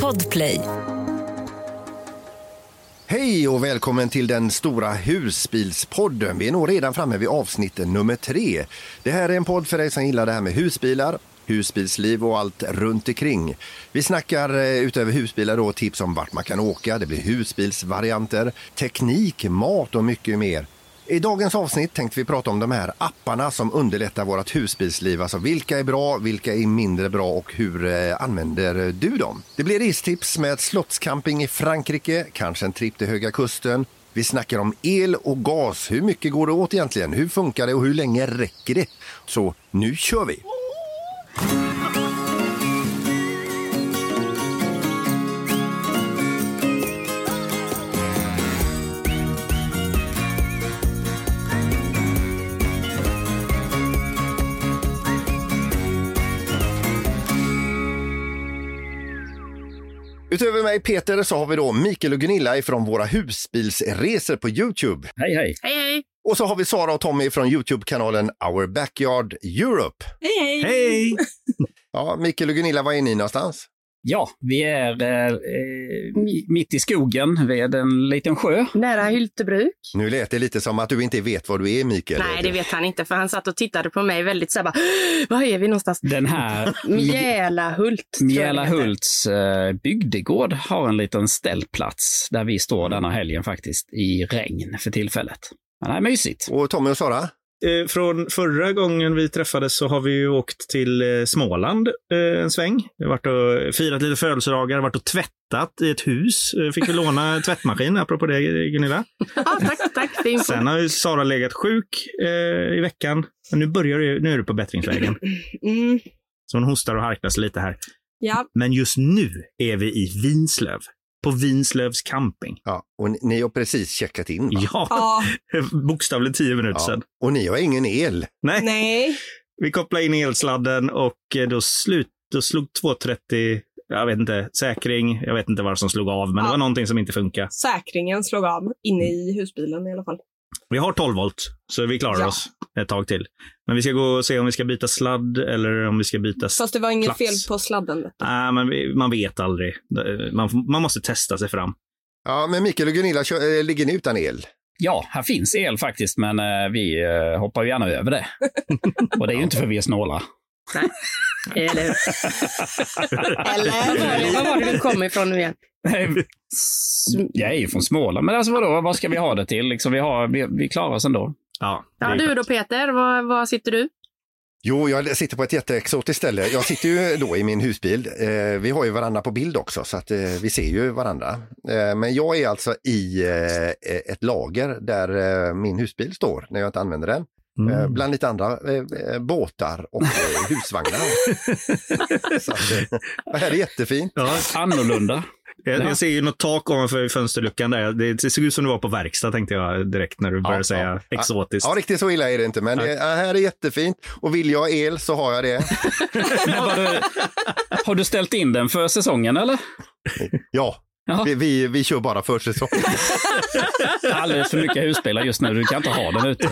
Podplay. Hej och välkommen till den stora husbilspodden. Vi är nog redan framme vid avsnitt nummer 3. Det här är en podd för dig som gillar det här med husbilar, husbilsliv och allt runt omkring. Vi snackar utöver husbilar då tips om vart man kan åka. Det blir husbilsvarianter, teknik, mat och mycket mer. I dagens avsnitt tänkte vi prata om de här apparna som underlättar vårt husbilsliv. Alltså vilka är bra, vilka är mindre bra och hur använder du dem? Det blir restips med slottscamping i Frankrike, kanske en trip till Höga Kusten. Vi snackar om el och gas. Hur mycket går det åt egentligen? Hur funkar det och hur länge räcker det? Så nu kör vi! Utöver mig Peter så har vi då Mikael och Gunilla ifrån våra husbilsresor på YouTube. Hej hej. Hej hej. Och så har vi Sara och Tommy från YouTube-kanalen Our Backyard Europe. Hej hej. Hej. Ja, Mikael och Gunilla, var är ni någonstans? Ja, vi är mitt i skogen vid en liten sjö. Nära Hyltebruk. Nu lät det lite som att du inte vet var du är, Mikael. Nej, det vet han inte, för han satt och tittade på mig väldigt såhär, var är vi någonstans? Den här... Mjäla Hult. Mjäla Hults bygdegård har en liten ställplats där vi står denna helgen faktiskt i regn för tillfället. Men det är mysigt. Och Tommy och Sara? Från förra gången vi träffades så har vi ju åkt till Småland en sväng. Vi har varit och firat lite födelsedagar, varit och tvättat i ett hus. Fick vi låna tvättmaskin, apropå det Gunilla. Ja, tack. Sen har ju Sara legat sjuk i veckan. Men nu är du på bättringsvägen. Mm. Så hon hostar och harklas lite här. Ja. Men just nu är vi i Vinslöv. På Vinslövs camping. Ja, och ni har precis checkat in, va? Ja, bokstavligt 10 minuter sedan. Och ni har ingen el. Nej. Vi kopplade in elsladden och då slog 2.30, jag vet inte, säkring. Jag vet inte vad som slog av, men det var någonting som inte funkar. Säkringen slog av inne i husbilen i alla fall. Vi har 12 volt, så vi klarar oss ett tag till. Men vi ska gå och se om vi ska byta sladd eller om vi ska byta plats. Fast det var inget fel på sladden. Nej, men man vet aldrig. Man måste testa sig fram. Ja, men Mikael och Gunilla, ligger ni utan el? Ja, här finns el faktiskt, men vi hoppar ju gärna över det. Och det är ju inte för vi är snåla. Nej. Eller var var du kommer ifrån nu igen? Jag är ju från Småland. Men alltså vadå, vad ska vi ha det till? Liksom, vi klarar oss ändå. Ja, du då Peter, var sitter du? Jo, jag sitter på ett jätteexotiskt ställe. Jag sitter ju då i min husbil. Vi har ju varandra på bild också, så att vi ser ju varandra. Men jag är alltså i ett lager där min husbil står när jag inte använder den. Mm. Bland lite andra båtar och husvagnar. Så att, det här är jättefint. Ja, annorlunda. Jag ser ju något tak ovanför fönsterluckan där. Det såg ut som det var på verkstad, tänkte jag direkt när du började säga exotiskt. Ja, riktigt så illa är det inte, men det här är jättefint. Och vill jag el så har jag det. Har du ställt in den för säsongen eller? Ja. Vi kör bara för säsongen. Alldeles för mycket husbilar just nu. Du kan inte ha den ute.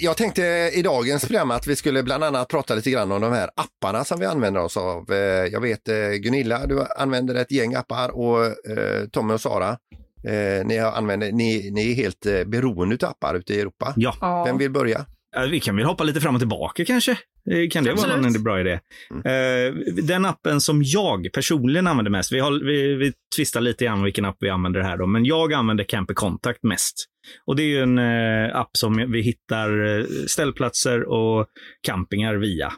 Jag tänkte i dagens program att vi skulle bland annat prata lite grann om de här apparna som vi använder oss av. Jag vet Gunilla, du använder ett gäng appar och Tommy och Sara. Ni är helt beroende av appar ute i Europa. Ja. Vem vill börja? Vi kan väl hoppa lite fram och tillbaka kanske. Kan det vara en bra idé? Den appen som jag personligen använder mest, vi tvistar lite grann vilken app vi använder här då, men jag använder Camper Contact mest. Och det är ju en app som vi hittar ställplatser och campingar via.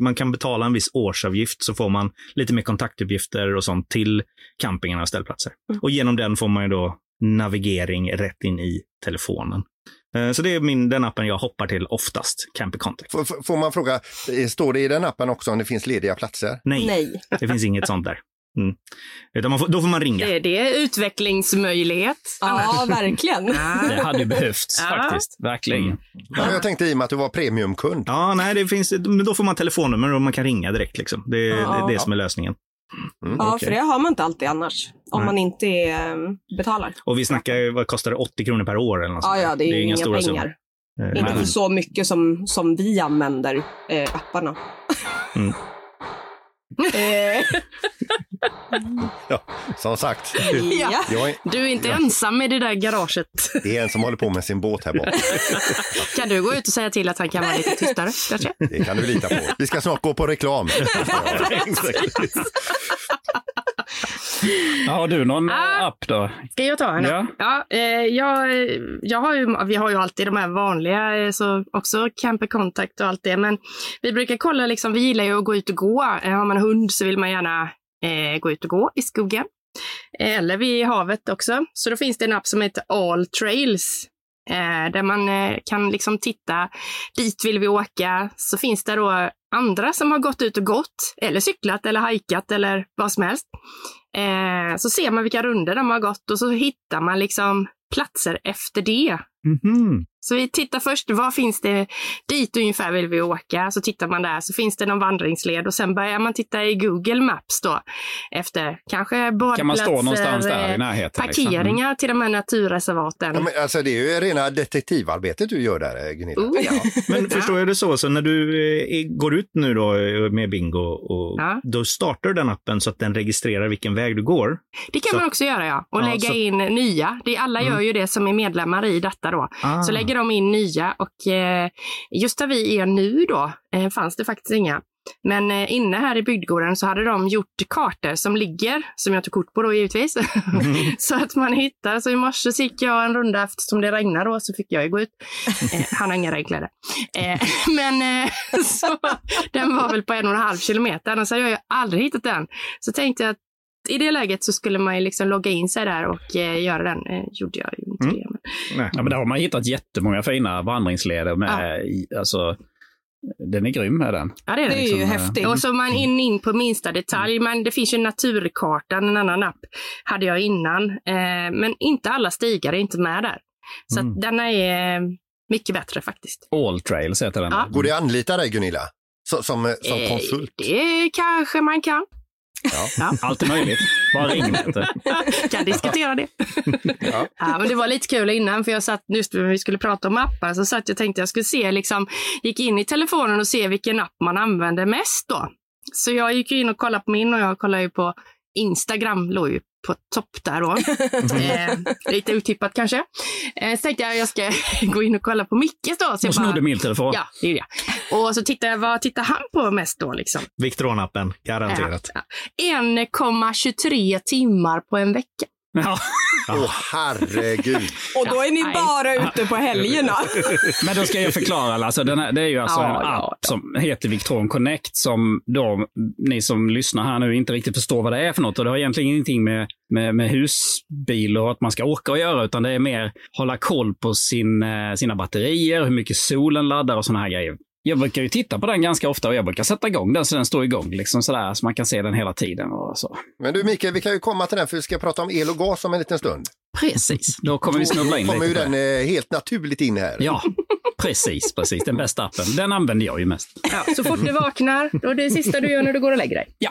Man kan betala en viss årsavgift så får man lite mer kontaktuppgifter och sånt till campingarna och ställplatser. Och genom den får man ju då navigering rätt in i telefonen. Så det är den appen jag hoppar till oftast, Camper Contact. Får man fråga, står det i den appen också om det finns lediga platser? Nej. Det finns inget sånt där. Mm. Utan då får man ringa. Det är utvecklingsmöjlighet. Ja, verkligen. Det hade ju behövts faktiskt, verkligen. Mm. Ja, jag tänkte i och med att du var premiumkund. Ja, nej, det finns, men då får man telefonnummer och man kan ringa direkt. Liksom. Det är det som är lösningen. Mm, ja, okay. För det har man inte alltid annars om man inte betalar. Och vi snackar, vad kostar det, 80 kronor per år eller något sånt. Ja, det är inga stora pengar. Summor. Inte för så mycket som vi använder apparna. Mm. Ja, som sagt. Ja. Du är inte ensam i det där garaget. Det är en som håller på med sin båt här bort. Kan du gå ut och säga till att han kan vara lite tystare? Kanske? Det kan du lita på. Vi ska snart gå på reklam. Ja, har du någon app då? Ska jag ta henne? Ja. Vi har ju alltid de här vanliga, så också Camper Contact och allt det. Men vi brukar kolla, liksom, vi gillar ju att gå ut och gå. Har man hund så vill man gärna gå ut och gå i skogen. Eller vid havet också. Så då finns det en app som heter All Trails. Där man kan liksom titta, dit vill vi åka. Så finns det då andra som har gått ut och gått, eller cyklat, eller hajkat, eller vad som helst. Så ser man vilka runder de har gått, och så hittar man liksom platser efter det. Mm-hmm. Så vi tittar först, vad finns det dit ungefär vill vi åka? Så tittar man där, så finns det någon vandringsled, och sen börjar man titta i Google Maps då, efter kanske badplatser, kan man stå någonstans där i närheten, parkeringar liksom. Till de här naturreservaten. Ja, men alltså det är ju rena detektivarbetet du gör där, Gunilla. Men förstår jag det så när du går ut nu då med Bingo, och då startar den appen så att den registrerar vilken väg du går. Det kan man också göra, och lägga in nya. Det alla gör ju det som är medlemmar i detta då. Så lägger de in nya, och just där vi är nu då fanns det faktiskt inga. Men inne här i bygdgården så hade de gjort kartor som ligger, som jag tog kort på då givetvis. Så att man hittar, så i morse så gick jag en runda eftersom det regnade då, så fick jag ju gå ut. Han har inga regnkläder. Men så, den var väl på 1,5 kilometer, och så har jag ju aldrig hittat den. Så tänkte jag att i det läget så skulle man ju liksom logga in sig där och göra den. Gjorde jag ju inte det. Men. Ja, men där har man hittat jättemånga fina vandringsleder med, alltså, den är grym här den. Ja, det är liksom, ju häftigt. Och så man in på minsta detalj, men det finns ju naturkartan, en annan app hade jag innan. Men inte alla stigar är inte med där. Så att den är mycket bättre faktiskt. All Trails heter den. Ja. Går det att anlita dig, Gunilla? Som konsult? Det kanske man kan. Ja. Allt är möjligt. Bara ring mig. Kan diskutera det. Ja, men det var lite kul innan, för jag satt just när vi skulle prata om appar, så satt jag och tänkte jag skulle se, liksom, gick in i telefonen och se vilken app man använder mest då. Så jag gick in och kollade på min, och jag kollade ju på Instagram, låg ju på topp där då. Lite otippat kanske. Så tänkte jag ska gå in och kolla på Mickes då. Så jag snodde min telefon. Ja, det är det. Och så tittar jag, vad tittar han på mest då liksom? Victron-appen, garanterat. 1,23 timmar på en vecka. Ja. Åh, herregud. Och då är ni bara ute på helgerna. Men då ska jag förklara, alltså, det är ju alltså en app som heter Victron Connect, som då, ni som lyssnar här nu inte riktigt förstår vad det är för något, och det har egentligen ingenting med husbil och att man ska åka och göra, utan det är mer hålla koll på sina batterier, hur mycket solen laddar och såna här grejer. Jag brukar ju titta på den ganska ofta, och jag brukar sätta igång den så den står igång liksom sådär, så man kan se den hela tiden och så. Men du Mikael, vi kan ju komma till den, för vi ska prata om el och gas om en liten stund. Precis, då kommer vi snubbla in lite. Då kommer ju den helt naturligt in här. Ja, precis. Den bästa appen, den använder jag ju mest. Ja, så fort du vaknar, då är det sista du gör när du går och lägger dig. Ja.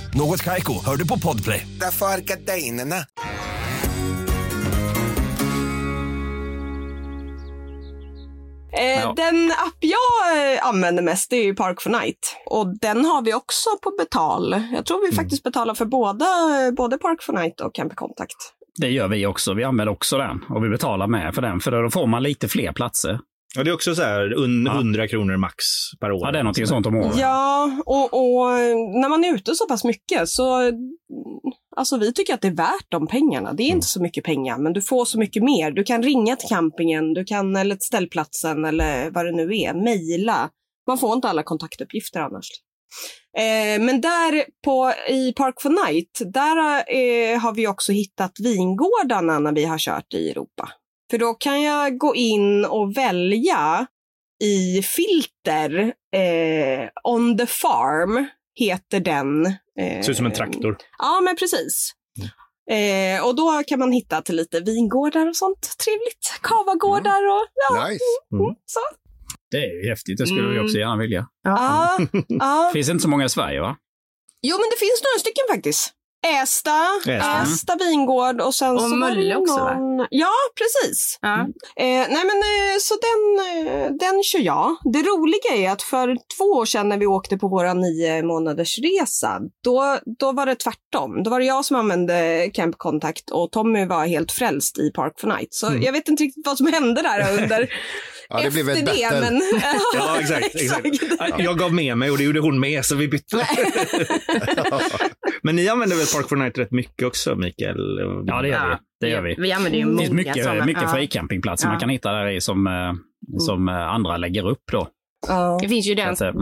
Något kajko, hör du på Podplay. Därför är gardinerna. Den app jag använder mest, det är ju Park4Night. Och den har vi också på betal. Jag tror vi faktiskt betalar för både Park4Night och Camper Contact. Det gör vi också, vi använder också den. Och vi betalar med för den, för då får man lite fler platser. Ja, det är också så här 100 kronor max per år. Ja, det är någonting sånt om året. Ja, och när man är ute så pass mycket så... Alltså vi tycker att det är värt de pengarna. Det är inte så mycket pengar, men du får så mycket mer. Du kan ringa till campingen, du kan, eller till ställplatsen eller vad det nu är, mejla. Man får inte alla kontaktuppgifter annars. Men där i Park4Night, där har vi också hittat vingårdarna när vi har kört i Europa. För då kan jag gå in och välja i filter, on the farm heter den. Det ser ut som en traktor. Ja, men precis. Mm. Och då kan man hitta till lite vingårdar och sånt. Trevligt. Kavagårdar och ja. Nice. Mm. Så. Det är ju häftigt, det skulle jag också gärna vilja. Ja. Finns inte så många i Sverige, va? Jo, men det finns några stycken faktiskt. Ästa vingård och sen och så Mölle någon... också, va? Ja, precis. Ja. Så den kör jag. Det roliga är att för 2 år sedan när vi åkte på våra 9 månaders resa, då var det tvärtom. Då var det jag som använde Camper Contact och Tommy var helt frälst i Park4Night. Så jag vet inte riktigt vad som hände där under... Ja, det blev ett battle. Men... ja, exakt. Jag gav med mig och det gjorde hon med, så vi bytte. Men ni använder väl Park4Night rätt mycket också, Mikael? Ja, det gör vi. Vi använder ju många. Det finns mycket fricampingplatser man kan hitta där i som andra lägger upp då. Det finns ju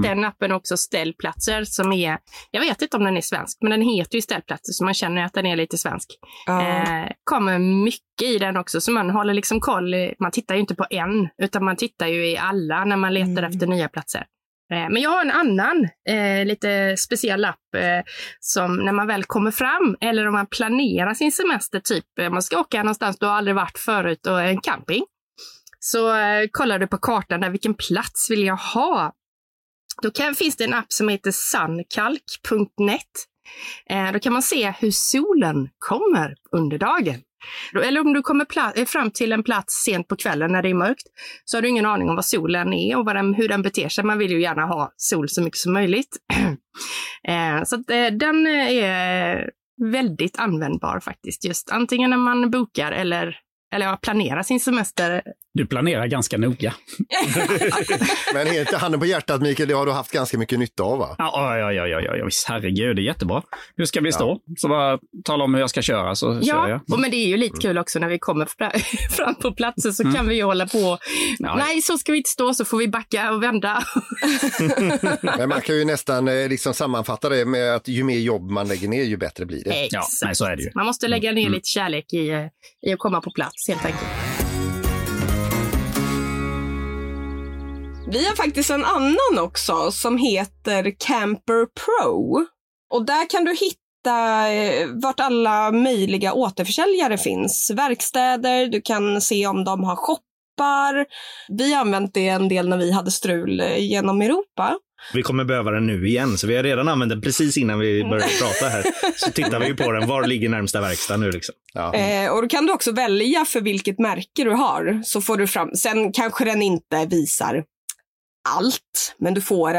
den appen också, Ställplatser, som är, jag vet inte om den är svensk, men den heter ju Ställplatser, så man känner att den är lite svensk. Kommer mycket i den också, så man håller liksom koll, man tittar ju inte på en, utan man tittar ju i alla när man letar efter nya platser. Men jag har en annan lite speciell app som när man väl kommer fram eller om man planerar sin semester, typ man ska åka någonstans du har aldrig varit förut och en camping. Så kollar du på kartan där, vilken plats vill jag ha? Då finns det en app som heter suncalc.net. Då kan man se hur solen kommer under dagen. Eller om du kommer fram till en plats sent på kvällen när det är mörkt, så har du ingen aning om vad solen är och hur den beter sig. Man vill ju gärna ha sol så mycket som möjligt. Så att, den är väldigt användbar faktiskt. Just antingen när man bokar eller jag planerar sin semester. Du planerar ganska noga. Men helt handen på hjärtat, Mikael, det har du haft ganska mycket nytta av, va? Ja, visst, herregud, det är jättebra. Hur ska vi stå? Så bara tala om hur jag ska köra, så kör jag. Ja, men det är ju lite kul också när vi kommer fram på platsen, så kan vi ju hålla på. Nej, så ska vi inte stå, så får vi backa och vända. Men man kan ju nästan liksom sammanfatta det med att ju mer jobb man lägger ner, ju bättre blir det. Exakt. Ja, nej, så är det ju. Man måste lägga ner lite kärlek i att komma på plats. Helt enkelt. Vi har faktiskt en annan också som heter Camper Pro. Och där kan du hitta vart alla möjliga återförsäljare finns. Verkstäder, du kan se om de har shoppar. Vi har använt det en del när vi hade strul genom Europa. Vi kommer behöva den nu igen, så vi har redan använt den precis innan vi började prata här. Så tittar vi ju på den, var ligger närmsta verkstad nu liksom. Ja. Och då kan du också välja för vilket märke du har, så får du fram, sen kanske den inte visar allt, men du får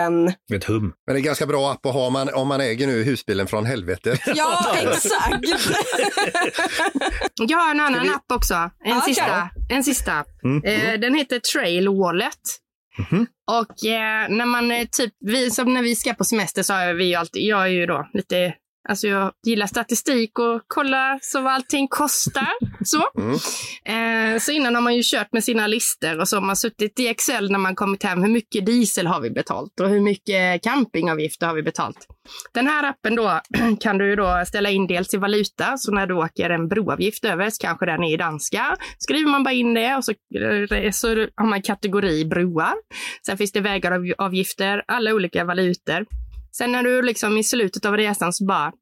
ett hum. Men det är ganska bra app att ha om man äger nu husbilen från helvetet. Ja, exakt. Jag har en annan app också. En sista app. Den heter Trail Wallet. Mm-hmm. Och när man typ som när vi ska på semester, så har vi ju alltid, jag är ju då lite, alltså jag gillar statistik och kolla så vad allting kostar så. Så innan har man ju kört med sina listor, och så har man suttit i Excel när man kommit hem, hur mycket diesel har vi betalt och hur mycket campingavgifter har vi betalt. Den här appen då kan du ju då ställa in dels i valuta, så när du åker en broavgift över, så kanske den är i danska, skriver man bara in det, och så har man kategori broar. Sen finns det vägaravgifter, alla olika valutor. Sen när du liksom i slutet av resan så bara,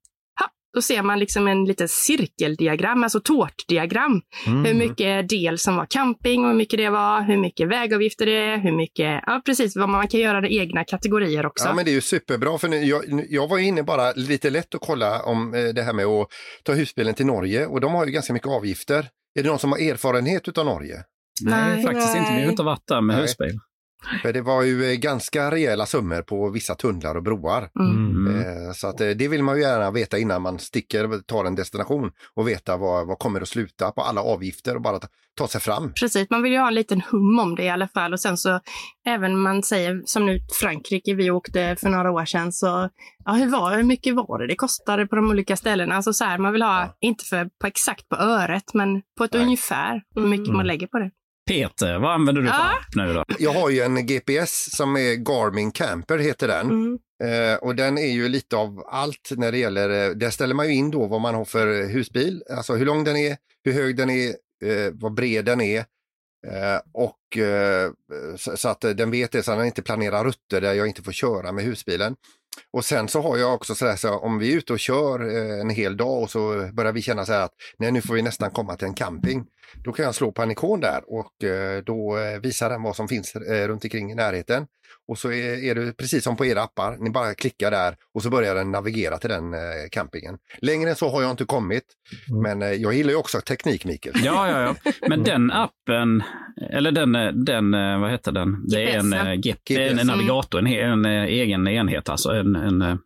då ser man liksom en liten cirkeldiagram, alltså tårtdiagram. Hur mycket del som var camping och hur mycket det var, hur mycket vägavgifter det är, hur mycket, ja precis, vad man kan göra i egna kategorier också. Ja, men det är ju superbra, för jag var inne bara lite lätt att kolla om det här med att ta husbilen till Norge, och de har ju ganska mycket avgifter. Är det någon som har erfarenhet utav Norge? Nej, faktiskt inte. Vi har inte varit där med husbil. För det var ju ganska rejäla summor på vissa tunnlar och broar. Så att det vill man ju gärna veta innan man sticker, tar en destination, och veta vad kommer att sluta på alla avgifter, och bara ta sig fram. Precis, man vill ju ha en liten hum om det i alla fall. Och sen så även man säger, som nu Frankrike, vi åkte för några år sedan, så ja, hur mycket var det kostade på de olika ställena. Alltså så här, man vill ha, inte på exakt på öret, men på ett ungefär hur mycket man lägger på det. Peter, vad använder du för nu då? Jag har ju en GPS som är Garmin Camper heter den. Mm. Och den är ju lite av allt när det gäller, där ställer man ju in då vad man har för husbil. Alltså hur lång den är, hur hög den är, vad bred den är. Och så att den vet det så att den inte planerar rutter där jag inte får köra med husbilen. Och sen så har jag också sådär så om vi är ute och kör en hel dag och så börjar vi känna så här att nej, nu får vi nästan komma till en camping. Då kan jag slå på en ikon där och då visar den vad som finns runt omkring i närheten. Och så är det precis som på era appar, ni bara klickar där och så börjar den navigera till den campingen. Längre än så har jag inte kommit, men jag gillar ju också teknik, Mikael. Ja. Men den appen, eller den vad heter den? Det är en GPS, en navigator, en egen enhet alltså, en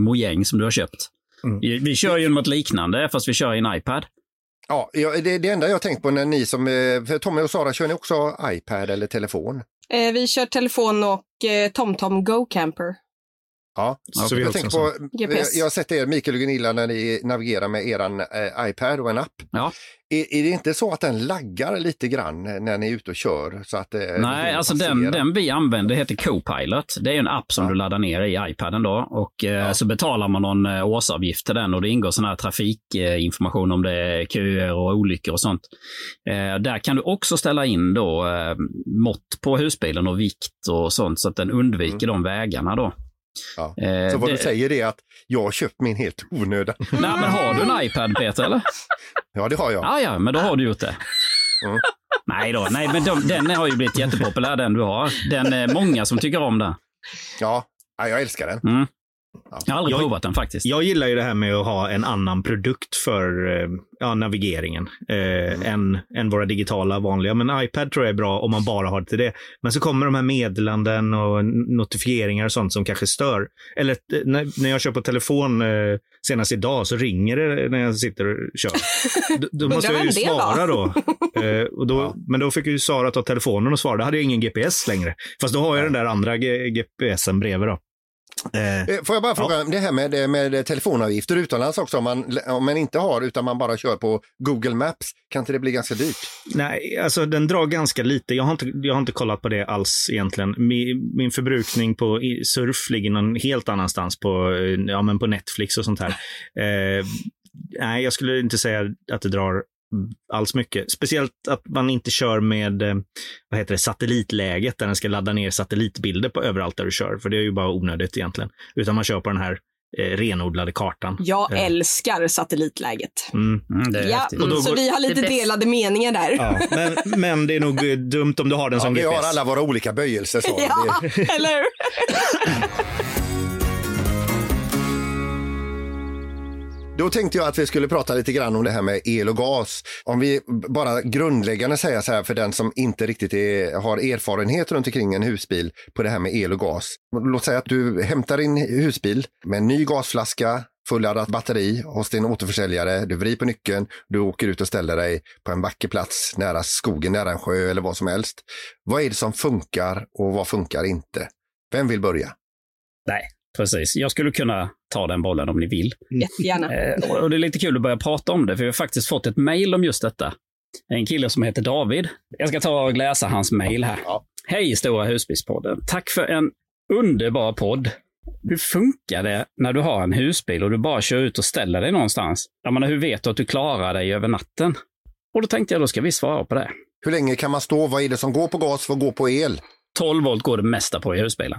mojäng som du har köpt. Mm. Vi kör ju något liknande fast vi kör i en iPad. Ja, det enda jag tänkt på när ni som, för Tommy och Sara, kör ni också iPad eller telefon? Vi kör telefon och TomTom Go Camper. Ja, så vi tänker på, jag har sett er, Mikael och Gunilla, när ni navigerar med eran iPad och en app. Ja. Är det inte så att den laggar lite grann när ni är ute och kör? Så att, nej, alltså den vi använder heter Copilot. Det är en app som du laddar ner i iPaden då. Och så betalar man någon årsavgift till den och det ingår sån här trafikinformation om det är köer och olyckor och sånt. Där kan du också ställa in då mått på husbilen och vikt och sånt så att den undviker de vägarna då. Ja. Så vad du säger är att jag har köpt min helt onödan. Nej, men har du en iPad, Peter, eller? Ja, det har jag. Ja, men då har du gjort det. Mm. Nej, men den har ju blivit jättepopulär, den du har. Den är många som tycker om den. Ja, jag älskar den. Mm. Jag har aldrig provat den faktiskt. Jag gillar ju det här med att ha en annan produkt för navigeringen än våra digitala vanliga. Men iPad tror jag är bra om man bara har det till det. Men så kommer de här meddelanden och notifieringar och sånt som kanske stör. Eller när jag kör på telefon senast idag så ringer det när jag sitter och kör. Då måste jag ju svara då. Och då men då fick ju Sara ta telefonen och svara. Då hade jag ingen GPS längre. Fast då har jag den där andra GPSen bredvid då. Får jag bara fråga det här med telefonavgifter utomlands också, om man inte har utan man bara kör på Google Maps, kan inte det bli ganska dyrt? Nej, alltså den drar ganska lite. Jag har inte kollat på det alls egentligen. Min förbrukning på surf ligger någon helt annanstans men på Netflix och sånt här. Nej, jag skulle inte säga att det drar alls mycket. Speciellt att man inte kör med satellitläget där den ska ladda ner satellitbilder på överallt där du kör, för det är ju bara onödigt egentligen. Utan man kör på den här renodlade kartan. Jag älskar satellitläget. Så vi har lite delade meningar där. Ja, men det är nog dumt om du har den som GPS. Vi har alla våra olika böjelser. Så ja, eller då tänkte jag att vi skulle prata lite grann om det här med el och gas. Om vi bara grundläggande säger så här för den som inte riktigt har erfarenhet runt omkring en husbil på det här med el och gas. Låt säga att du hämtar in husbil med en ny gasflaska, fulladdat batteri hos din återförsäljare. Du vrider på nyckeln, du åker ut och ställer dig på en vacker plats nära skogen, nära en sjö eller vad som helst. Vad är det som funkar och vad funkar inte? Vem vill börja? Nej. Precis, jag skulle kunna ta den bollen om ni vill. Jättegärna. Och det är lite kul att börja prata om det, för jag har faktiskt fått ett mejl om just detta. En kille som heter David. Jag ska ta och läsa hans mejl här. Ja. Hej Stora Husbilspodden. Tack för en underbar podd. Hur funkar det när du har en husbil och du bara kör ut och ställer dig någonstans? Jag menar, hur vet du att du klarar dig över natten? Och då tänkte jag, då ska vi svara på det. Hur länge kan man stå? Vad är det som går på gas? Vad går på el? 12 volt går det mesta på i husbilen.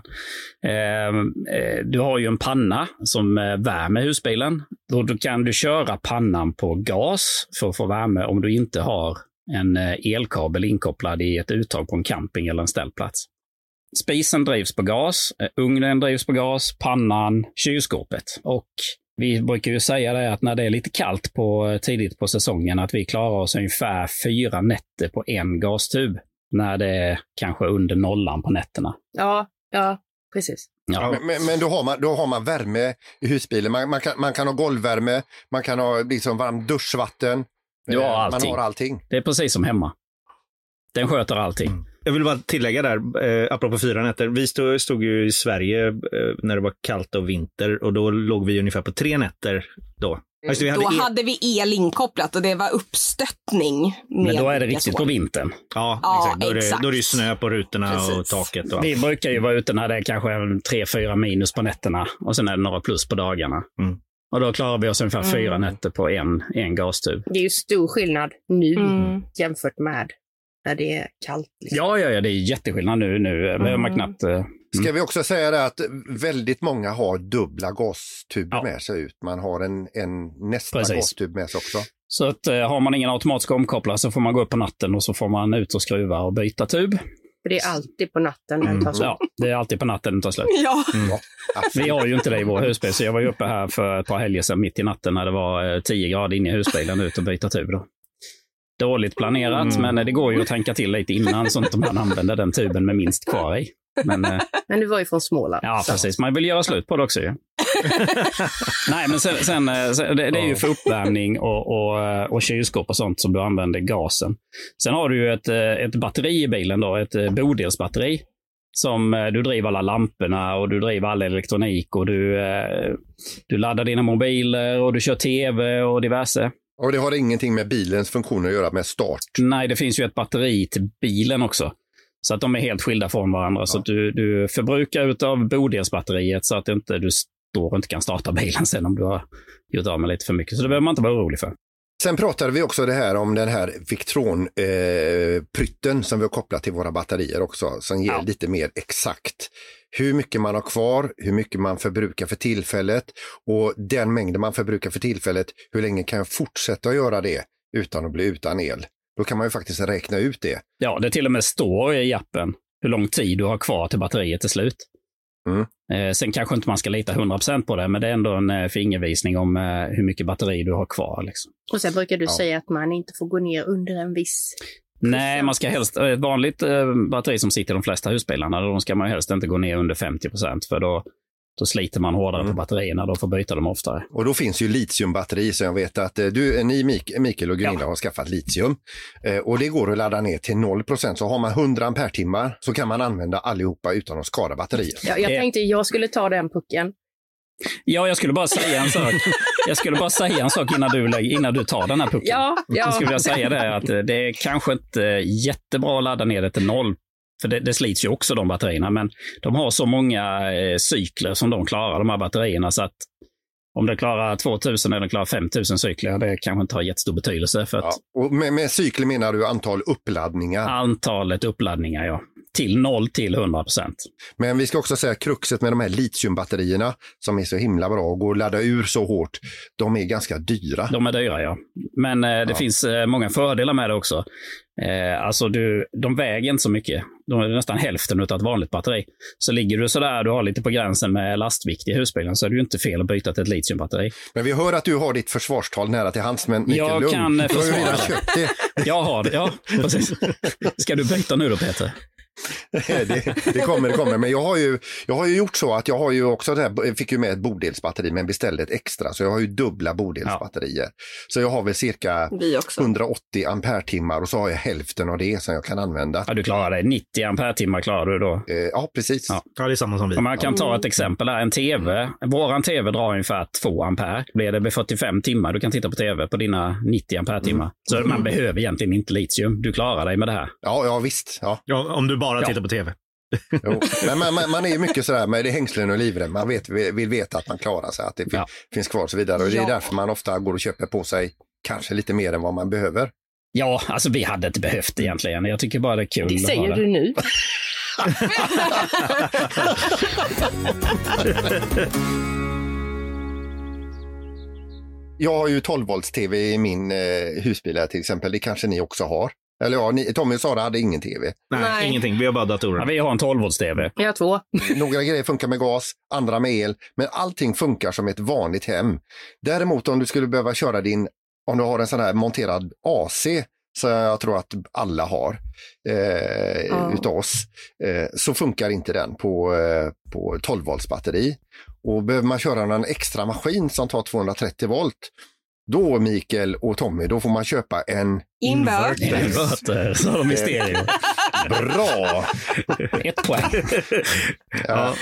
Du har ju en panna som värmer husbilen. Då kan du köra pannan på gas för att få värme om du inte har en elkabel inkopplad i ett uttag på en camping eller en ställplats. Spisen drivs på gas, ugnen drivs på gas, pannan, kylskåpet. Och vi brukar ju säga det att när det är lite kallt tidigt på säsongen att vi klarar oss ungefär 4 nätter på en gastub. När det är kanske under nollan på nätterna. Ja, precis. Ja. Men då har man värme i husbilen. Man kan ha golvvärme, man kan ha liksom varmt duschvatten. Ja, man har allting. Det är precis som hemma. Den sköter allting. Mm. Jag vill bara tillägga där, apropå 4 nätter. Vi stod ju i Sverige när det var kallt och vinter och då låg vi ungefär på 3 nätter då. Alltså, då hade vi el inkopplat och det var uppstöttning. Men då är det riktigt på vintern. Ja, exakt. Då är det snö på rutorna. Precis. Och taket. Och vi brukar ju vara ute när det är kanske 3-4 minus på nätterna och sen är det några plus på dagarna. Mm. Och då klarar vi oss ungefär 4 nätter på en gastub. Det är ju stor skillnad nu jämfört med när det är kallt. Liksom. Ja, det är jätteskillnad nu. Man knappt... Ska vi också säga det att väldigt många har dubbla gastuber med sig ut. Man har en nästa gastub med sig också. Så att, har man ingen automatisk omkopplare så får man gå upp på natten och så får man ut och skruva och byta tub. För det är alltid på natten den tar slut. Ja, det är alltid på natten den tar slut. Ja. Mm. Vi har ju inte det i vår husbil, så jag var ju uppe här för ett par helger sedan mitt i natten när det var 10 grader inne i husbilen ut och byta tub då. Dåligt planerat, men det går ju att tänka till lite innan så att man använder den tuben med minst kvar i. Men du var ju från Småland. Ja, så. Precis. Man vill göra slut på det också ju. Nej, men sen det är ju för uppvärmning och kylskåp och sånt som du använder gasen. Sen har du ju ett batteri i bilen då, ett bodelsbatteri som du driver alla lamporna och du driver all elektronik och du laddar dina mobiler och du kör tv och diverse. Och det har ingenting med bilens funktioner att göra med start. Nej, det finns ju ett batteri till bilen också. Så att de är helt skilda från varandra. Ja. Så att du förbrukar utav bodelsbatteriet så att inte du står och inte kan starta bilen sen om du har gjort av med lite för mycket. Så det behöver man inte vara orolig för. Sen pratade vi också det här om den här Victron-prytten som vi har kopplat till våra batterier också. Som ger lite mer exakt hur mycket man har kvar, hur mycket man förbrukar för tillfället. Och den mängden man förbrukar för tillfället, hur länge kan jag fortsätta göra det utan att bli utan el? Då kan man ju faktiskt räkna ut det. Ja, det till och med står i appen hur lång tid du har kvar till batteriet till slut. Mm. Sen kanske inte man ska lita 100% på det, men det är ändå en fingervisning om hur mycket batteri du har kvar. Liksom. Och sen brukar du säga att man inte får gå ner under en viss... Nej, man ska helst... Ett vanligt batteri som sitter i de flesta husbilarna, då ska man helst inte gå ner under 50%, för då sliter man hårdare på batterierna, då får byta dem oftare. Och då finns ju litiumbatteri, så jag vet att Mikael och Gunilla har skaffat litium. Och det går att ladda ner till 0%, så har man 100 ampertimmar så kan man använda allihopa utan att skada batteriet. Ja, jag tänkte jag skulle ta den pucken. Ja, jag skulle bara säga en sak. innan du tar den här pucken. Ja. Jag skulle vilja säga det att det är kanske inte jättebra att ladda ner det till 0%. För det slits ju också de batterierna, men de har så många cykler som de klarar, de här batterierna, så att om de klarar 2000 eller de klarar 5000 cykler, det kanske inte har jättestor betydelse. För att och med cykler menar du antal uppladdningar? Antalet uppladdningar, ja. Till 0 till 100%. Men vi ska också säga kruxet med de här litiumbatterierna som är så himla bra och går att ladda ur så hårt. De är ganska dyra. De är dyra, ja. Men det finns många fördelar med det också. Alltså de väger inte så mycket. De är nästan hälften av ett vanligt batteri. Så ligger du sådär, du har lite på gränsen med lastvikt i husbilen, så är det ju inte fel att byta till ett litiumbatteri. Men vi hör att du har ditt försvarstal nära till hands, men Mikael, jag kan försvara det. Jag har det, ja. Precis. Ska du byta nu då, Peter? Det kommer. Men jag har ju gjort så att jag har ju också det här, fick ju med ett bodelsbatteri men beställde ett extra, så jag har ju dubbla bodelsbatterier. Ja. Så jag har väl cirka 180 ampertimmar och så har jag hälften av det som jag kan använda. Ja, du klarar det. 90 ampertimmar klarar du då. Ja, precis. Ja, det är samma som vi. Om man kan ta ett exempel här, en tv. Våran tv drar ungefär 2 ampere. Blir det 45 timmar du kan titta på tv på dina 90 ampertimmar. Så man behöver egentligen inte litium. Du klarar dig med det här. Ja, visst. Ja, om du bara titta på tv. Jo. Men man är ju mycket sådär med det hängslen och livren. Man vill veta att man klarar sig, att det finns kvar och så vidare. Och det är därför man ofta går och köper på sig kanske lite mer än vad man behöver. Ja, alltså vi hade inte behövt egentligen. Jag tycker bara det är kul. Det säger du nu. Jag har ju 12 volts tv i min husbil här till exempel. Det kanske ni också har. Eller Tommy och Sara hade ingen tv. Nej, ingenting. Vi har bara datorer. Ja, vi har en 12-volts-tv. Vi har 2. Några grejer funkar med gas, andra med el. Men allting funkar som ett vanligt hem. Däremot om du skulle behöva köra om du har en sån här monterad AC, så jag tror att alla har utav oss, så funkar inte den på 12-volts-batteri. Och behöver man köra någon extra maskin som tar 230 volt, då Mikael och Tommy, då får man köpa en inverter. Så har de mysterium. Bra! 1 poäng. Ja.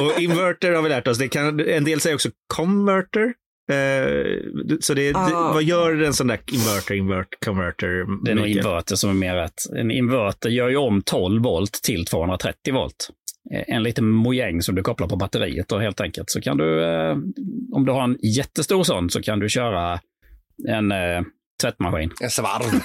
Och inverter har vi lärt oss. En del säger också converter. Så det, vad gör en sån där inverter? Det är en inverter som är mer rätt. En inverter gör ju om 12 volt till 230 volt. En liten mojäng som du kopplar på batteriet och helt enkelt. Så kan du, om du har en jättestor sån, så kan du köra en tvättmaskin. En svarv.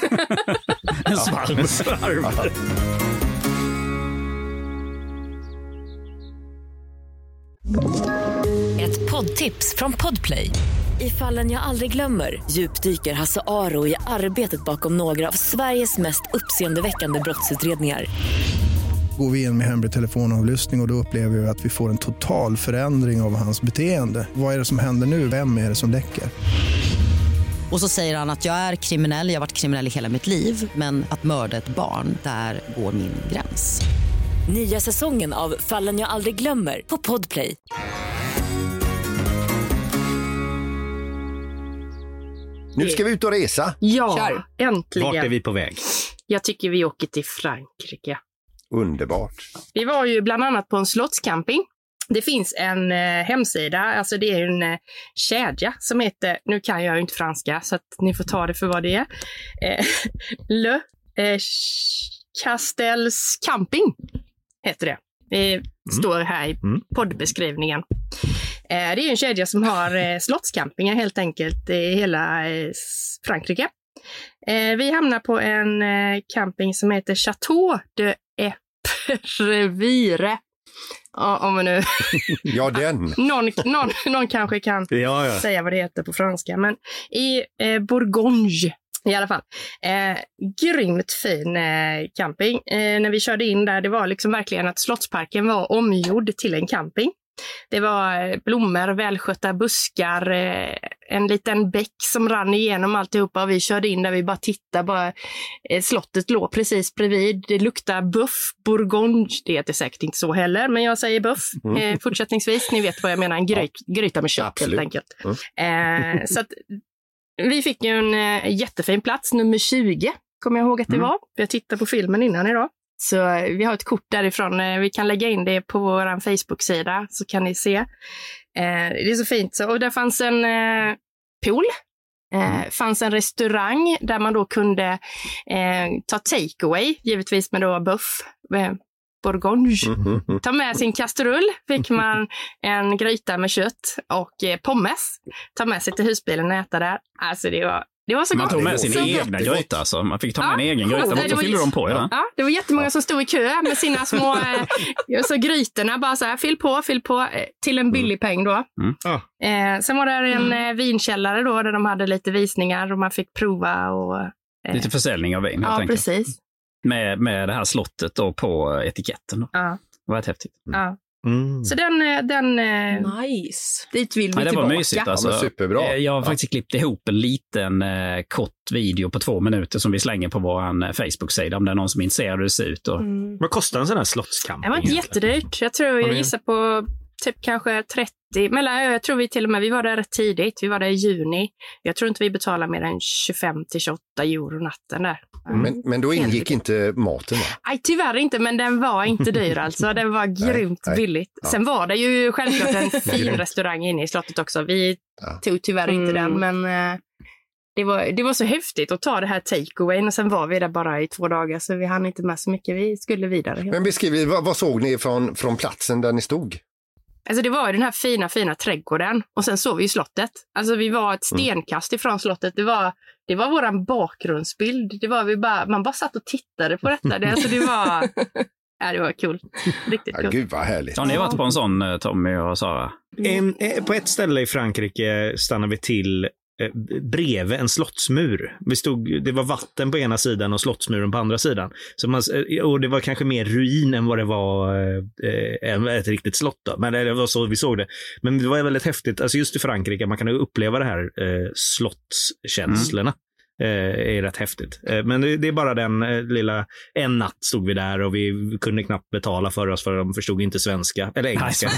Ett poddtips från Podplay. I Fallen jag aldrig glömmer djupdyker Hasse Aro i arbetet bakom några av Sveriges mest uppseendeväckande brottsutredningar. Går vi in med hemlig telefonavlyssning och då upplever vi att vi får en total förändring av hans beteende. Vad är det som händer nu? Vem är det som läcker? Och så säger han att jag är kriminell, jag har varit kriminell i hela mitt liv. Men att mörda ett barn, där går min gräns. Nya säsongen av Fallen jag aldrig glömmer på Podplay. Nu ska vi ut och resa. Ja, kör. Äntligen. Vart är vi på väg? Jag tycker vi åker till Frankrike. Underbart. Vi var ju bland annat på en slottscamping. Det finns en hemsida, alltså det är en kedja som heter, nu kan jag ju inte franska så att ni får ta det för vad det är. Le Castels Camping heter det. Det står här i poddbeskrivningen. Det är en kedja som har slottscampingar helt enkelt i hela Frankrike. Vi hamnar på en camping som heter Château de Epervire. Ja, om man nu... ja, den. någon kanske kan säga vad det heter på franska. Men i Bourgogne i alla fall. Grymt fin camping. När vi körde in där, det var liksom verkligen att slottsparken var omgjord till en camping. Det var blommor, välskötta buskar, en liten bäck som rann igenom alltihopa. Och vi körde in där vi bara tittade. Slottet låg precis bredvid. Det luktar buff, bourgogne. Det heter säkert inte så heller, men jag säger buff. Fortsättningsvis, ni vet vad jag menar. En gryta med kött helt enkelt. Så att, vi fick en jättefin plats, nummer 20. Kommer jag ihåg att det var. Jag tittade på filmen innan idag. Så vi har ett kort därifrån. Vi kan lägga in det på vår Facebook-sida så kan ni se. Det är så fint. Och där fanns en pool. Fanns en restaurang där man då kunde ta takeaway. Givetvis med då buff. Bourgogne. Ta med sin kastrull, fick man en gryta med kött och pommes. Ta med sig till husbilen och äta där. Alltså det var så gott. Man tog med sin egna gryta alltså. Man fick ta med en egen gryta och så fyllde de på. Ja, det var jättemånga som stod i kö med sina små så grytorna. Bara så här, fyll på till en billig peng då. Sen var det en vinkällare då där de hade lite visningar och man fick prova. Och, lite försäljning av vin helt enkelt. Ja, precis. Med det här slottet då på etiketten. Då. Ja. Det var ett häftigt. Ja. Så den nice. Dit vill vi tillbaka. Det var mysigt alltså. Ja, superbra. Jag har faktiskt klippt ihop en liten kort video på 2 minuter som vi slänger på vår Facebook-sida om det är någon som är intresserad hur det ser ut. Och... Vad kostar en sån här slottscamping? Det var inte jättedyrt. Jag tror jag gissar på typ kanske 30. Men jag tror vi till och med, vi var där tidigt. Vi var där i juni. Jag tror inte vi betalade mer än 25-28 euro natten där. Men då ingick inte maten va? Nej, tyvärr inte, men den var inte dyr alltså. Den var grymt billigt. Ja. Sen var det ju självklart en fin restaurang inne i slottet också. Vi tog tyvärr inte den, men det var så häftigt att ta det här takeawayen och sen var vi där bara i 2 dagar så vi hann inte med så mycket. Vi skulle vidare. Men beskriv, vad såg ni från platsen där ni stod? Alltså det var ju den här fina trädgården och sen såg vi ju slottet. Alltså vi var ett stenkast ifrån slottet. Det var våran bakgrundsbild. Det var man bara satt och tittade på detta. Det var kul. Riktigt kul. Ja, gud vad härligt. Har ni varit på en sån, Tommy och Sara? På ett ställe i Frankrike stannade vi till bredvid en slottsmur. Det var vatten på ena sidan och slottsmuren på andra sidan. Så och det var kanske mer ruin än vad det var ett riktigt slott då. Men det var så vi såg det. Men det var väldigt häftigt. Alltså just i Frankrike, man kan ju uppleva det här slottskänslorna. Är rätt häftigt. Men det är bara den lilla... En natt stod vi där och vi kunde knappt betala för oss för de förstod inte svenska. Eller engelska.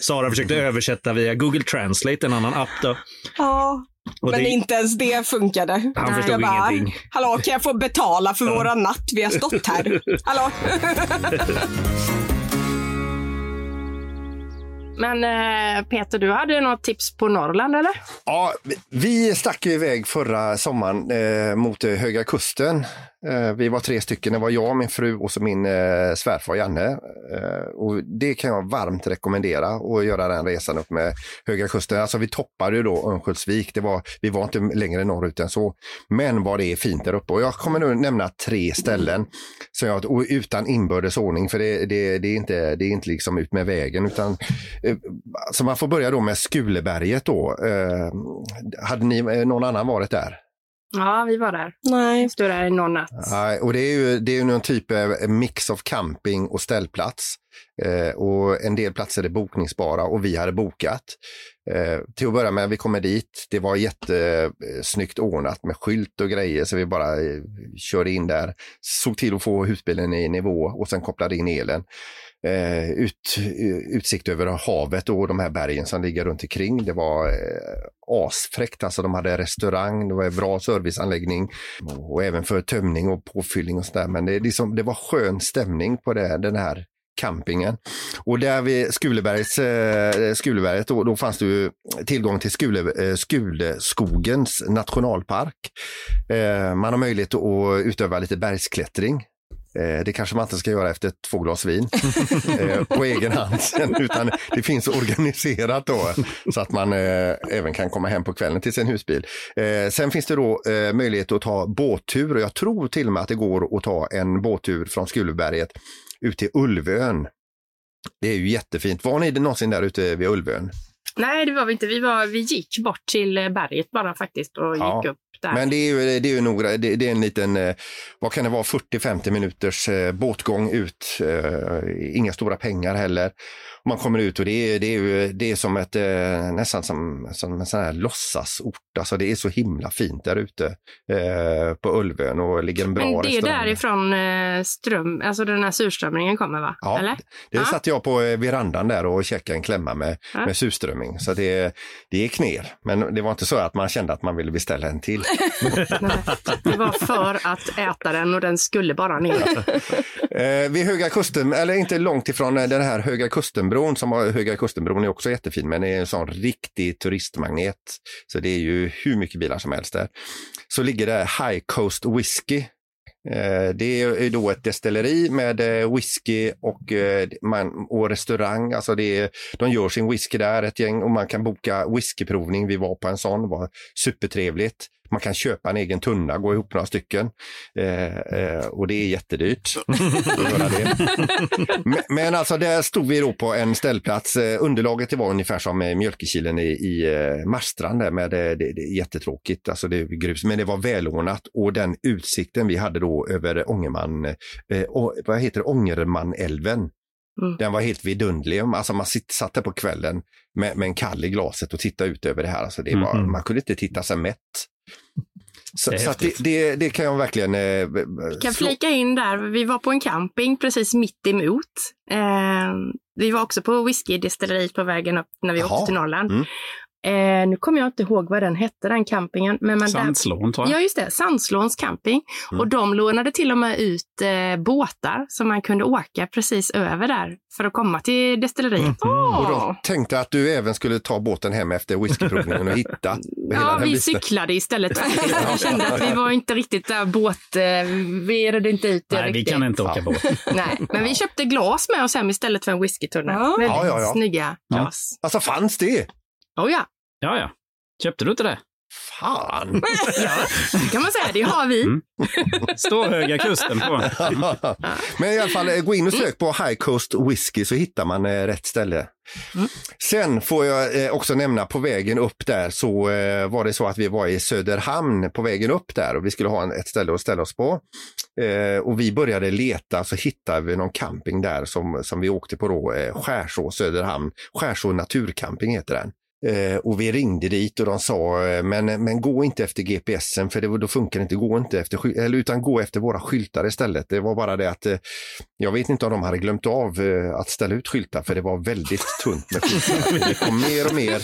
Sara försökte översätta via Google Translate, en annan app då. Ja, men inte ens det funkade. Han förstod ingenting. Hallå, kan jag få betala för våra natt? Vi har stått här. Hallå? Men Peter, du hade något tips på Norrland, eller? Ja, vi stack ju iväg förra sommaren mot Höga Kusten. Vi var 3 stycken. Det var jag, min fru och så min svärfar Janne. Och det kan jag varmt rekommendera, att göra den resan upp med Höga Kusten. Alltså vi toppade ju då Örnsköldsvik. Vi var inte längre norrut än så. Men vad det är fint där uppe. Och jag kommer nu nämna 3 ställen som jag, utan inbördes ordning. För det är inte liksom ut med vägen. Utan, så man får börja då med Skuleberget då. Hade ni någon annan varit där? Ja, vi var där. Nej. Stod där i någon natt. Ja, och det är ju någon typ av mix av camping och ställplats. Och en del platser är bokningsbara och vi hade bokat. Till att börja med, vi kommer dit. Det var jättesnyggt ordnat med skylt och grejer, så vi bara körde in där. Såg till att få husbilen i nivå och sen kopplade in elen. Utsikt över havet och de här bergen som ligger runt omkring. Det var asfräckt, alltså de hade restaurang, det var en bra serviceanläggning och även för tömning och påfyllning och sådär. Men det var skön stämning på den här campingen. Och där vid Skuleberget då fanns det ju tillgång till Skuleskogens nationalpark. Man har möjlighet att utöva lite bergsklättring. Det kanske man inte ska göra efter 2 glas vin på egen hand, utan det finns organiserat då, så att man även kan komma hem på kvällen till sin husbil. Sen finns det då möjlighet att ta båttur, och jag tror till och med att det går att ta en båttur från Skuleberget ut till Ulvön. Det är ju jättefint. Var ni någonsin där ute vid Ulvön? Nej, det var vi inte. Vi gick bort till berget bara faktiskt och gick upp. Där. Men det är ju några, det är en liten, vad kan det vara, 40-50 minuters båtgång ut, inga stora pengar heller. Man kommer ut och det är som ett, nästan som en sån här låtsasort, alltså det är så himla fint där ute på Ulvön, och ligger en bra restaurang. Men det är därifrån alltså den här surströmmingen kommer, va? Ja, eller? Det satt jag på verandan där och käkade en klämma med surströmming, så det gick ner, men det var inte så att man kände att man ville beställa en till. Nej, det var för att äta den och den skulle bara ner. Vid Höga Kusten, eller inte långt ifrån den här Höga Kustenbron, Höga Kustenbron är också jättefin, men det är en sån riktig turistmagnet, så det är ju hur mycket bilar som helst där. Så ligger det High Coast Whisky. Det är då ett destilleri med whisky och restaurang. Alltså de gör sin whisky där, ett gäng, och man kan boka whiskyprovning. Vi var på en sån, var supertrevligt. Man kan köpa en egen tunna, gå ihop några stycken. Och det är jättedyrt. Men alltså där stod vi då på en ställplats. Underlaget var ungefär som mjölkekilen i Marstrand där, med det är jättetråkigt. Alltså det är grus, men det var välordnat, och den utsikten vi hade då över Ångermanälven. Mm. Den var helt vidundlig. Alltså man satt där på kvällen med en kall i glaset och tittade ut över det här. Alltså man kunde inte titta sig mätt. Så att det kan jag verkligen... Jag kan flika in där. Vi var på en camping precis mitt emot. Vi var också på whiskydestilleriet på vägen upp när vi åkte till Norrland. Mm. Nu kommer jag inte ihåg vad den hette, den campingen. Men Sandslån, tror jag. Ja, just det. Sandslåns camping. Mm. Och de lånade till och med ut båtar som man kunde åka precis över där för att komma till destilleriet. Mm. Oh. Och de tänkte att du även skulle ta båten hem efter whiskyprovningen och hitta. Ja, vi cyklade istället. Vi kände att vi var inte riktigt där vi redde inte ut det. Nej, riktigt. Vi kan inte åka båt. Nej, men vi köpte glas med oss hem istället för en whiskytunna. Ja. Väldigt snygga glas. Ja. Alltså fanns det? Oh ja. Ja. Köpte du inte det? Fan! Ja, det kan man säga, det har vi. Mm. Står Höga Kusten på. Men i alla fall, gå in och sök på High Coast Whisky, så hittar man rätt ställe. Mm. Sen får jag också nämna, på vägen upp där så var det så att vi var i Söderhamn på vägen upp där, och vi skulle ha ett ställe att ställa oss på. Och vi började leta, så hittade vi någon camping där som vi åkte på då, Skärså Naturcamping heter den. Och vi ringde dit och de sa men gå inte efter GPSen för då funkar det inte, gå inte efter, eller utan gå efter våra skyltar istället. Det var bara det att jag vet inte om de hade glömt av att ställa ut skyltar, för det var väldigt tunt med skyltar. Det kom mer och mer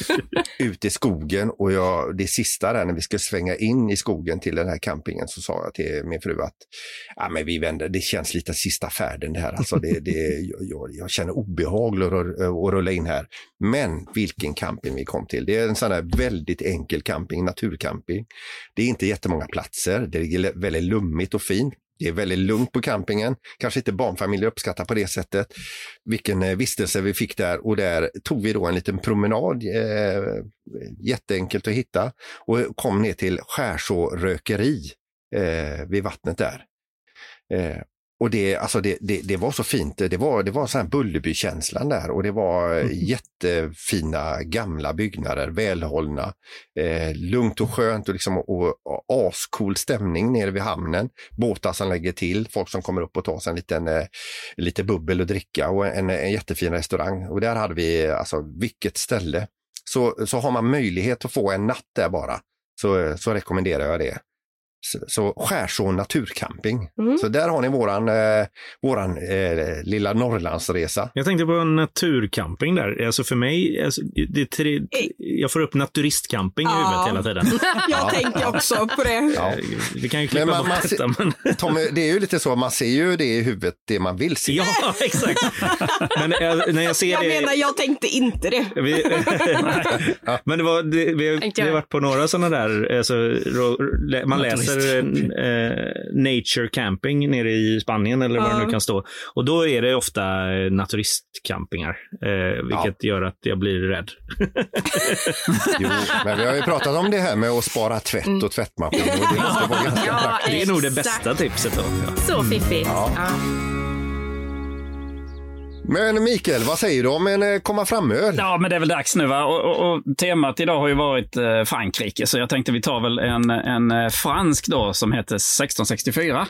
ut i skogen och det sista där när vi skulle svänga in i skogen till den här campingen så sa jag till min fru att men vi vänder, det känns lite sista färden det här. Alltså jag känner obehaglig att rulla in här. Men vilken camping vi kom till. Det är en sån här väldigt enkel camping, naturcamping. Det är inte jättemånga platser. Det är väldigt lummigt och fint. Det är väldigt lugnt på campingen. Kanske inte barnfamiljer uppskattar på det sättet. Vilken vistelse vi fick där. Och där tog vi då en liten promenad. Jätteenkelt att hitta. Och kom ner till Skärså rökeri vid vattnet där. Och det var så fint. Det var så här Bullerby-känslan där. Och det var jättefina gamla byggnader, välhållna. Lugnt och skönt och liksom och ascool stämning nere vid hamnen. Båtar som lägger till, folk som kommer upp och tar sig en liten lite bubbel och dricka och en jättefin restaurang. Och där hade vi alltså vilket ställe. Så har man möjlighet att få en natt där bara. Så rekommenderar jag det. Så Skärså Naturcamping. Så där har ni våran lilla Norrlandsresa. Jag tänkte på en naturcamping där. Alltså för mig, jag får upp naturistcamping i huvudet hela tiden. Jag tänkte också på det. Ja. Vi kan ju klippa bort detta. Men... Tommy, det är ju lite så, man ser ju det i huvudet, det man vill se. Ja, exakt. Men när jag ser jag tänkte inte det. Men det var, vi har varit på några sådana där, alltså, man läser nature camping nere i Spanien eller vad det nu kan stå. Och då är det ofta naturistcampingar. Vilket gör att jag blir rädd. Jo, men vi har ju pratat om det här med att spara tvätt och tvättmappen. Och det måste vara ganska praktiskt. Det är nog det bästa tipset då. Ja. Så fiffigt. Ja. Men Mikael, vad säger du om en komma framöver? Ja, men det är väl dags nu va? Och temat idag har ju varit Frankrike, så jag tänkte vi tar väl en fransk då som heter 1664.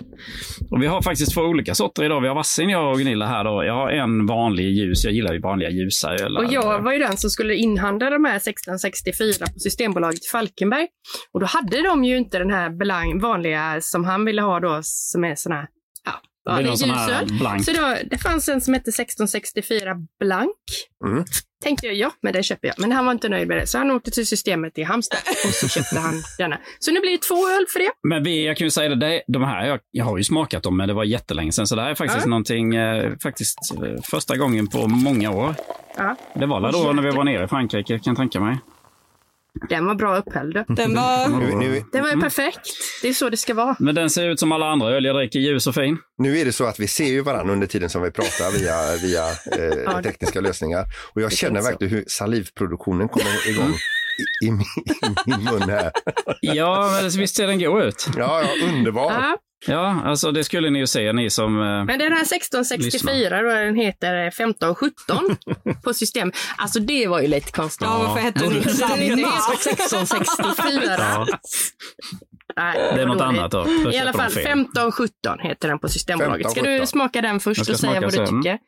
Och vi har faktiskt två olika sorter idag. Vi har varsin, jag och Gunilla här då. Jag har en vanlig ljus, jag gillar ju vanliga ljusa öl. Och jag var ju den som skulle inhandla de här 1664 på Systembolaget i Falkenberg. Och då hade de ju inte den här vanliga som han ville ha då, som är sån här... Ja, det så då, det fanns en som hette 1664 blank. Tänkte jag, men den köper jag. Men han var inte nöjd med det. Så han åkte till systemet i Halmstad och så köpte han denna. Så nu blir det två öl för det. Men jag kan ju säga det, de här, jag har ju smakat dem, men det var jättelänge sedan. Så det här är faktiskt någonting, första gången på många år. Det var då när vi var nere i Frankrike, kan jag tänka mig. Den var bra upphälld. Den var perfekt. Det är så det ska vara. Men den ser ut som alla andra öl jag dricker, ljus och fin. Nu är det så att vi ser ju varandra under tiden som vi pratar via tekniska lösningar. Och jag känner verkligen hur salivproduktionen kommer igång i min mun här. Ja, men visst ser den gå ut. Ja, underbart. Ja, alltså det skulle ni ju säga, ni som men den här 1664 då, den heter 1517 på system. Alltså det var ju lite konstigt. Ja, varför hette den 1664? Ja. Nej, det är något annat då. I alla fall 1517 heter den på Systembolaget. Ska du smaka den först och säga vad du tycker?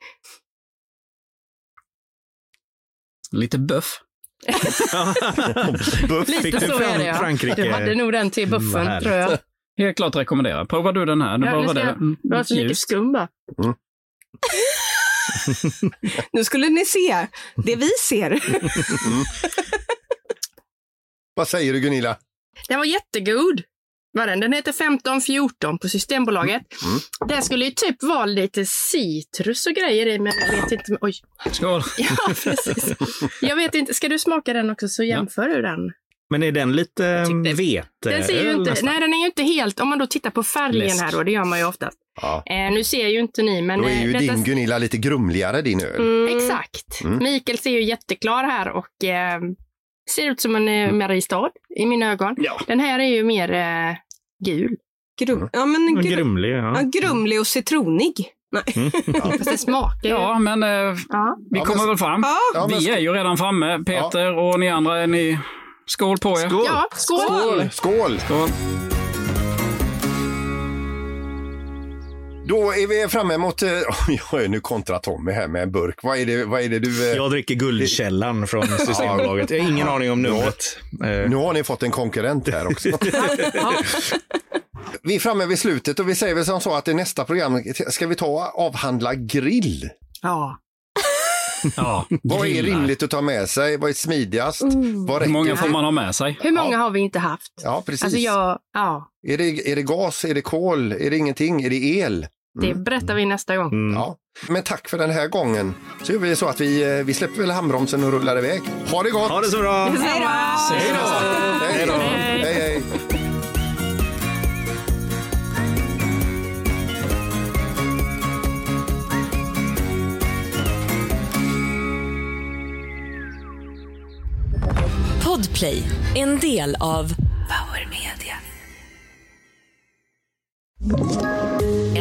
Lite buff. Lite så är det, ja. Du hade nog den till buffen, tror jag. Helt klart rekommenderar. Provar du den här? Det var så mycket skum bara. Nu skulle ni se det vi ser. Vad säger du, Gunilla? Den var jättegod. Den heter 1514 på Systembolaget. Den skulle ju typ vara lite citrus och grejer i, men jag vet inte. Oj. Skål. Ja, precis. Jag vet inte. Ska du smaka den också så jämför du den? Men är den lite vete? Den ser ju inte, nej, den är ju inte helt... Om man då tittar på färgen här då, det gör man ju oftast. Ja. Nu ser ju inte ni, men... Då är ju din Gunilla lite grumligare, din öl. Exakt. Mikael ser ju jätteklar här och ser ut som en Mariestad i mina ögon. Ja. Den här är ju mer gul. Grumlig. Ja. Grumlig och citronig. Nej. Vi kommer väl fram. Ja, vi är ju redan framme, Peter och ni andra är ni... Skål på er. Skål. Ja, skål. Skål. Skål. Skål. Då är vi framme mot, jag är nu kontra Tommy här med en burk. Vad är det du... Jag dricker guldkällan från Systembolaget. Jag har ingen aning om något. Nu har ni fått en konkurrent här också. Vi är framme vid slutet och vi säger väl som så att i nästa program ska vi ta avhandla grill. Ja. Ja, vad är rimligt att ta med sig? Vad är smidigast? Hur många får man ha med sig? Hur många har vi inte haft? Ja, precis. Alltså Är det gas? Är det kol? Är det ingenting? Är det el? Det berättar vi nästa gång. Ja. Men tack för den här gången. Så gör vi så att vi släpper väl handbromsen och rullar iväg. Ha det gott! Ha det så bra! Hej då! Hej då! Hej, hej! Podplay, en del av Power Media.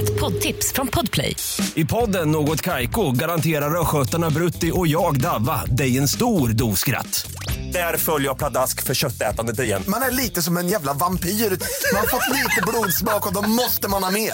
Ett poddtips från Podplay. I podden Något kajko garanterar röskötarna Brutti och jag Davva dig en stor doskratt. Där följer jag pladask för köttätandet igen. Man är lite som en jävla vampyr. Man har fått lite blodsmak och då måste man ha mer.